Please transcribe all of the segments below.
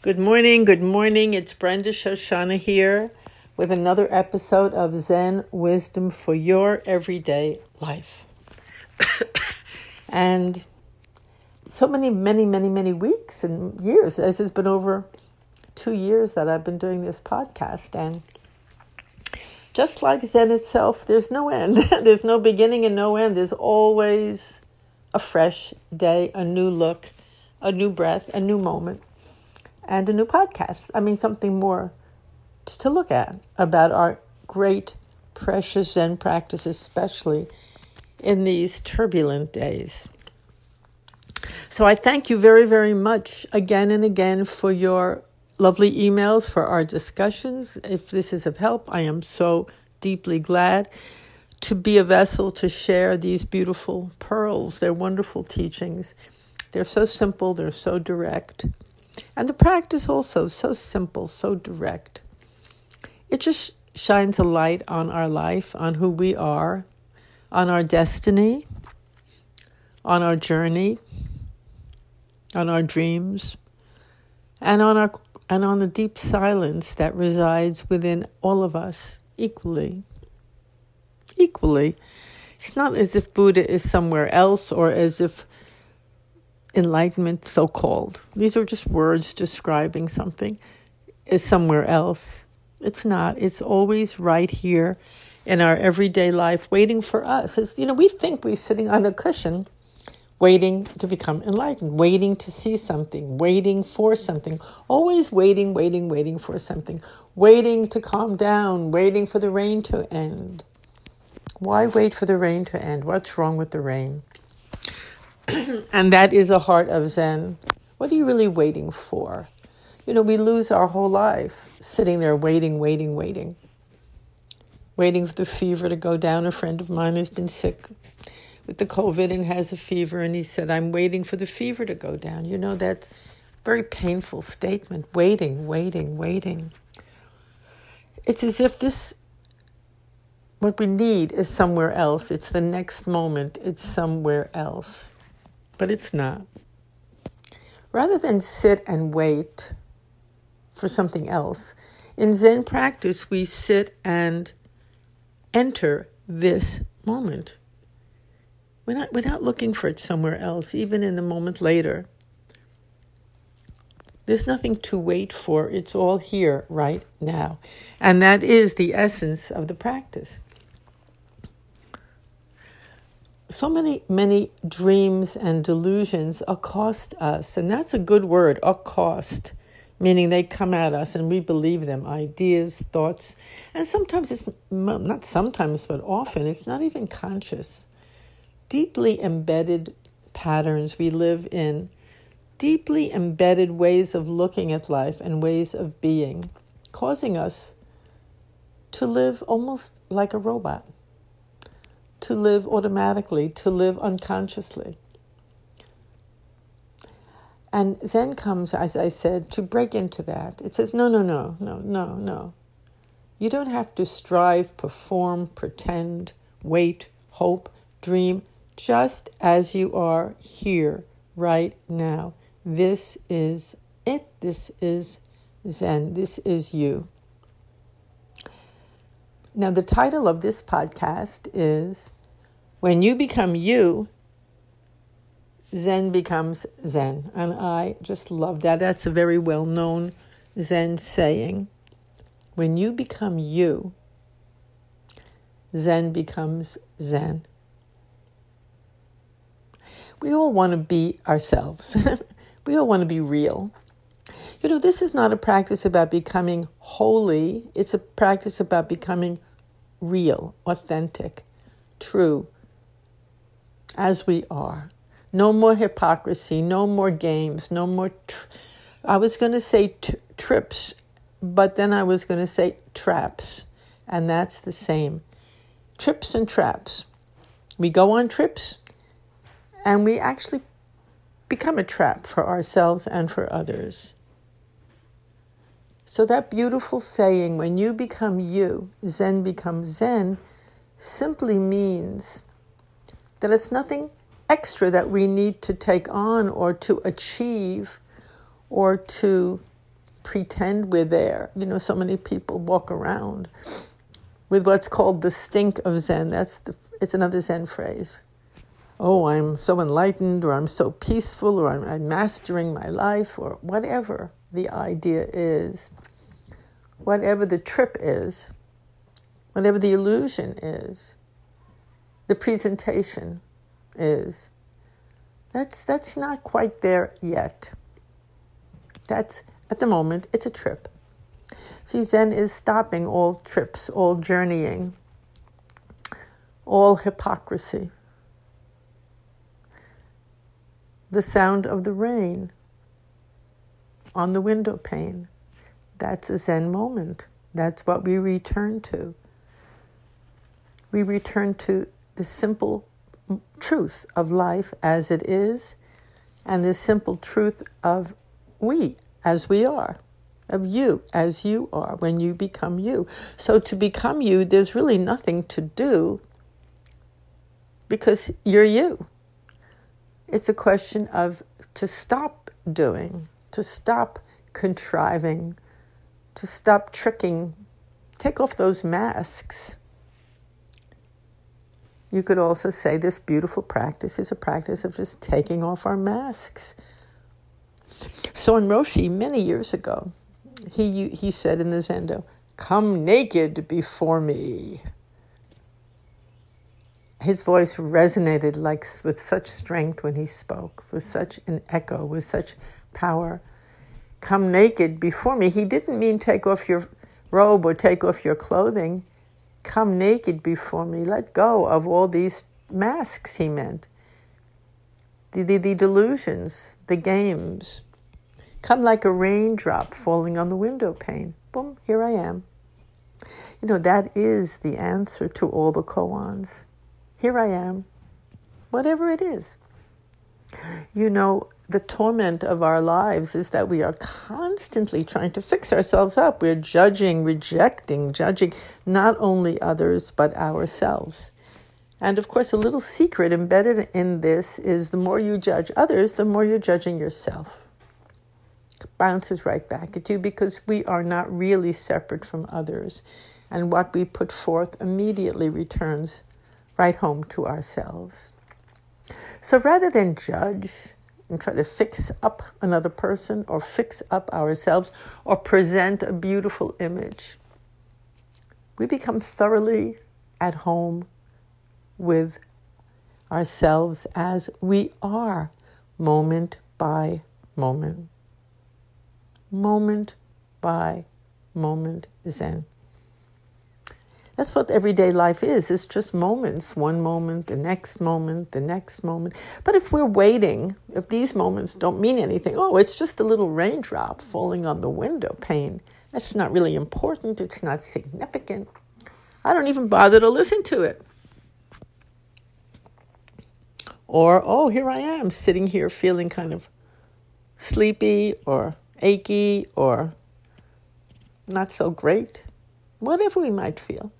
Good morning. It's Brenda Shoshana here with another episode of Zen Wisdom for Your Everyday Life. And so many weeks and years. This has been over 2 years that I've been doing this podcast. And just like Zen itself, there's no end. There's no beginning and no end. There's always a fresh day, a new look, a new breath, a new moment. And a new podcast. I mean, something more to look at about our great, precious Zen practice, especially in these turbulent days. So I thank you very, very much again and again for your lovely emails, for our discussions. If this is of help, I am so deeply glad to be a vessel to share these beautiful pearls. They're wonderful teachings. They're so simple. They're so direct. And the practice also, so simple, so direct. It just shines a light on our life, on who we are, on our destiny, on our journey, on our dreams, and on the deep silence that resides within all of us equally. It's not as if Buddha is somewhere else or as if enlightenment, so-called. These are just words describing something is somewhere else. It's not. It's always right here in our everyday life waiting for us. It's, we think we're sitting on a cushion waiting to become enlightened, waiting to see something, waiting for something, always waiting for something, waiting to calm down, waiting for the rain to end. Why wait for the rain to end? What's wrong with the rain? And that is the heart of Zen. What are you really waiting for? We lose our whole life sitting there waiting. Waiting for the fever to go down. A friend of mine has been sick with the COVID and has a fever. And he said, I'm waiting for the fever to go down. That's a very painful statement. Waiting. It's as if this, what we need is somewhere else. It's the next moment. It's somewhere else. But it's not. Rather than sit and wait for something else, in Zen practice, we sit and enter this moment. We're not looking for it somewhere else, even in the moment later. There's nothing to wait for. It's all here right now. And that is the essence of the practice. So many dreams and delusions accost us, and that's a good word, accost, meaning they come at us and we believe them, ideas, thoughts, and sometimes but often it's not even conscious. Deeply embedded patterns we live in, deeply embedded ways of looking at life and ways of being, causing us to live almost like a robot. To live automatically, to live unconsciously. And Zen comes, as I said, to break into that. It says, no. You don't have to strive, perform, pretend, wait, hope, dream, just as you are here, right now. This is it. This is Zen. This is you. Now, the title of this podcast is When You Become You, Zen Becomes Zen. And I just love that. That's a very well-known Zen saying. When you become you, Zen becomes Zen. We all want to be ourselves. We all want to be real. This is not a practice about becoming holy. It's a practice about becoming real, authentic, true, as we are. No more hypocrisy, no more games, no more, trips, but then I was going to say traps, and that's the same. Trips and traps. We go on trips, and we actually become a trap for ourselves and for others. So that beautiful saying, when you become you, Zen becomes Zen, simply means that it's nothing extra that we need to take on or to achieve or to pretend we're there. You know, so many people walk around with what's called the stink of Zen. It's another Zen phrase. Oh, I'm so enlightened, or I'm so peaceful, or I'm mastering my life, or whatever the idea is, whatever the trip is, whatever the illusion is, the presentation is. That's not quite there yet. That's, at the moment, it's a trip. See, Zen is stopping all trips, all journeying, all hypocrisy. The sound of the rain on the window pane. That's a Zen moment. That's what we return to. We return to the simple truth of life as it is, and the simple truth of we as we are, of you as you are when you become you. So to become you, there's really nothing to do because you're you. It's a question of to stop doing, to stop contriving, to stop tricking. Take off those masks. You could also say this beautiful practice is a practice of just taking off our masks. So in Roshi, many years ago, he said in the Zendo, "Come naked before me." His voice resonated like with such strength when he spoke, with such an echo, with such power. Come naked before me. He didn't mean take off your robe or take off your clothing. Come naked before me. Let go of all these masks, he meant. The delusions, the games. Come like a raindrop falling on the window pane. Boom, here I am. You know, that is the answer to all the koans. Here I am, whatever it is. You know, the torment of our lives is that we are constantly trying to fix ourselves up. We're judging, rejecting, judging not only others, but ourselves. And of course, a little secret embedded in this is the more you judge others, the more you're judging yourself. It bounces right back at you because we are not really separate from others. And what we put forth immediately returns right home to ourselves. So rather than judge and try to fix up another person or fix up ourselves or present a beautiful image, we become thoroughly at home with ourselves as we are, moment by moment. Moment by moment Zen. That's what everyday life is. It's just moments, one moment, the next moment, the next moment. But if we're waiting, if these moments don't mean anything, oh, it's just a little raindrop falling on the window pane. That's not really important. It's not significant. I don't even bother to listen to it. Or, oh, here I am sitting here feeling kind of sleepy or achy or not so great, whatever we might feel.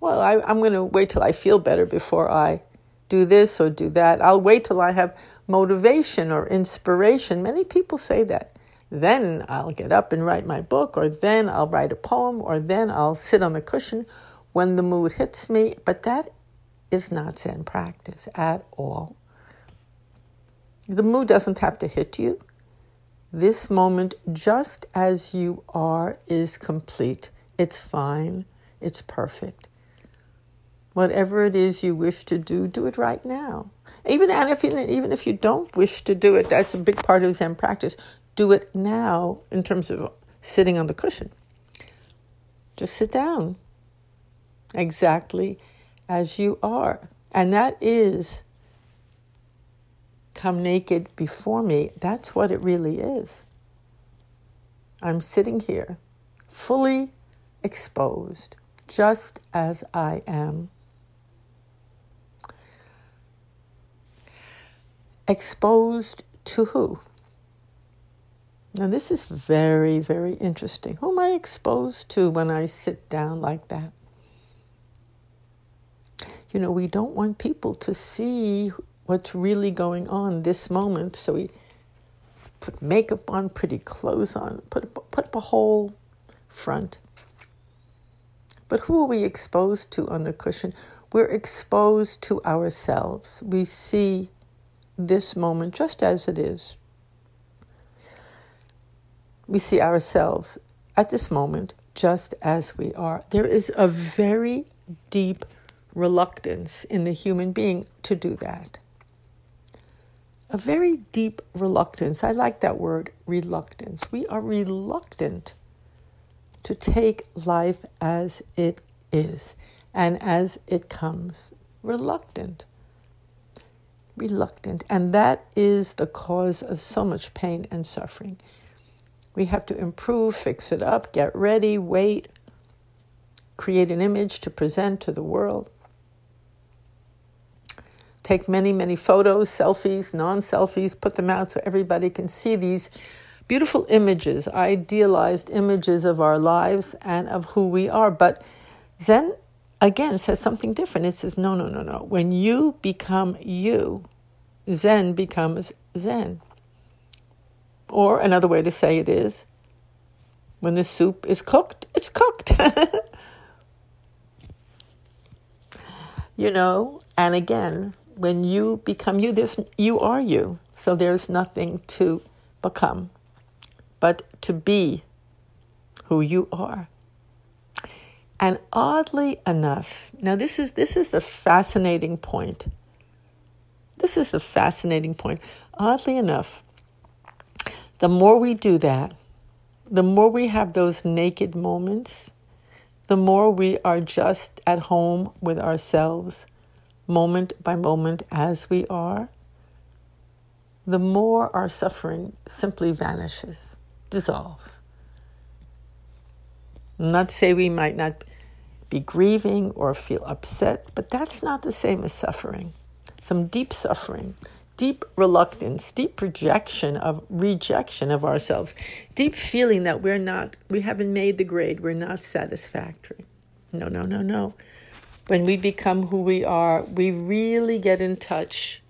Well, I'm going to wait till I feel better before I do this or do that. I'll wait till I have motivation or inspiration. Many people say that. Then I'll get up and write my book, or then I'll write a poem, or then I'll sit on the cushion when the mood hits me. But that is not Zen practice at all. The mood doesn't have to hit you. This moment, just as you are, is complete. It's fine. It's perfect. Whatever it is you wish to do it right now. Even if you don't wish to do it, that's a big part of Zen practice. Do it now in terms of sitting on the cushion. Just sit down exactly as you are. And that is, come naked before me. That's what it really is. I'm sitting here, fully exposed, just as I am. Exposed to who? Now this is very, very interesting. Who am I exposed to when I sit down like that? You know, we don't want people to see what's really going on this moment, so we put makeup on, pretty clothes on, put up a whole front. But who are we exposed to on the cushion? We're exposed to ourselves. We see this moment just as it is. We see ourselves at this moment just as we are. There is a very deep reluctance in the human being to do that. A very deep reluctance. I like that word, reluctance. We are reluctant to take life as it is and as it comes. Reluctant. And that is the cause of so much pain and suffering. We have to improve, fix it up, get ready, wait, create an image to present to the world. Take many, many photos, selfies, non-selfies, put them out so everybody can see these beautiful images, idealized images of our lives and of who we are. But Zen, again, says something different. It says, no. When you become you, Zen becomes Zen. Or another way to say it is, when the soup is cooked, it's cooked. And again, when you become you, you are you. So there's nothing to become, but to be who you are. And oddly enough, now this is the fascinating point. Oddly enough, the more we do that, the more we have those naked moments, the more we are just at home with ourselves, moment by moment as we are, the more our suffering simply vanishes, dissolves. Not to say we might not be grieving or feel upset, but that's not the same as suffering. Some deep suffering, deep reluctance, deep rejection of ourselves, deep feeling that we haven't made the grade, we're not satisfactory. No. When we become who we are, we really get in touch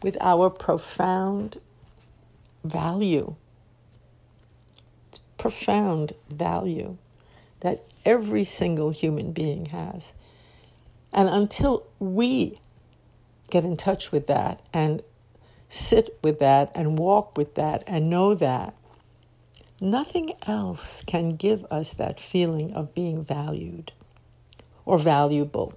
with our profound value that every single human being has. And until we get in touch with that and sit with that and walk with that and know that, nothing else can give us that feeling of being valued or valuable.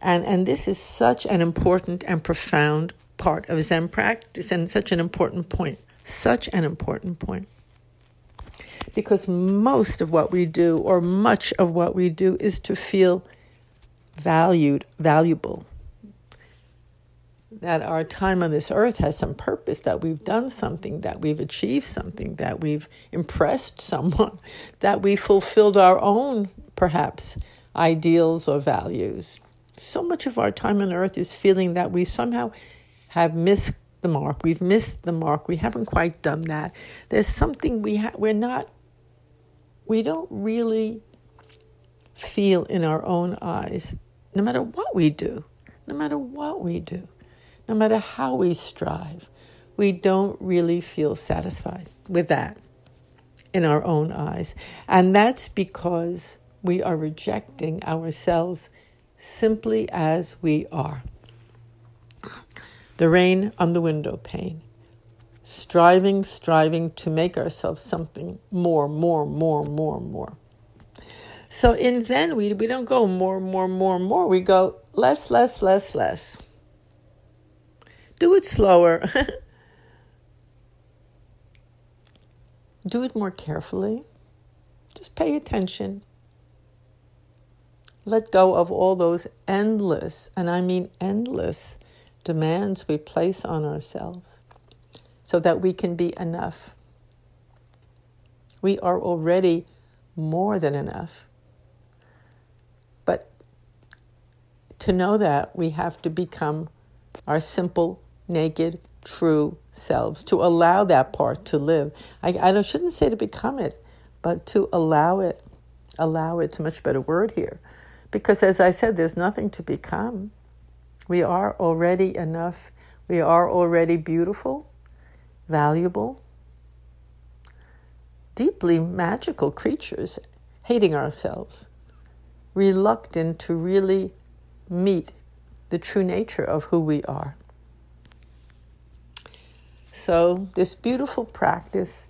And this is such an important and profound part of Zen practice and such an important point. Because much of what we do is to feel valued, valuable. That our time on this earth has some purpose, that we've done something, that we've achieved something, that we've impressed someone, that we fulfilled our own, perhaps, ideals or values. So much of our time on earth is feeling that we somehow have missed the mark. We've missed the mark. We haven't quite done that. There's something we don't really feel in our own eyes, no matter what we do, no matter how we strive. We don't really feel satisfied with that in our own eyes. And that's because we are rejecting ourselves simply as we are. The rain on the window pane. Striving to make ourselves something more. So in Zen, we don't go more. We go less. Do it slower. Do it more carefully. Just pay attention. Let go of all those endless, and I mean endless, demands we place on ourselves so that we can be enough. We are already more than enough. But to know that, we have to become our simple, naked, true selves, to allow that part to live. I shouldn't say to become it, but to allow it. Allow it's a much better word here. Because as I said, there's nothing to become. We are already enough. We are already beautiful, valuable, deeply magical creatures, hating ourselves, reluctant to really meet the true nature of who we are. So this beautiful practice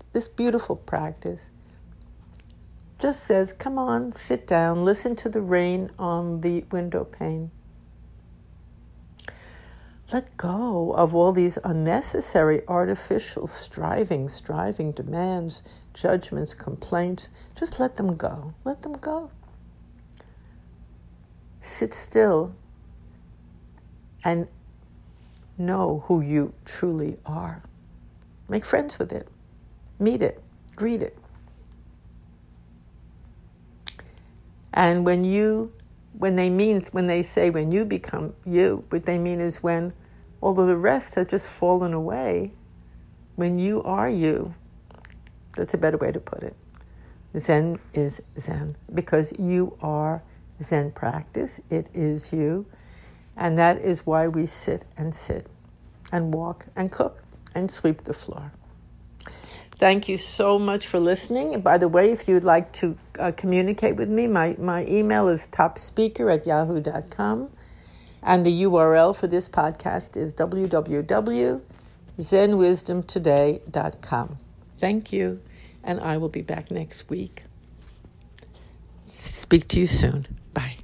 just says, come on, sit down, listen to the rain on the window pane. Let go of all these unnecessary artificial striving, demands, judgments, complaints. Just let them go. Let them go. Sit still and know who you truly are. Make friends with it. Meet it. Greet it. And when you become you, what they mean is when, although the rest has just fallen away, when you are you, that's a better way to put it. Zen is Zen, because you are Zen practice. It is you. And that is why we sit and walk and cook and sweep the floor. Thank you so much for listening. And by the way, if you'd like to communicate with me, my email is topspeaker@yahoo.com. And the URL for this podcast is www.zenwisdomtoday.com. Thank you. And I will be back next week. Speak to you soon. Bye.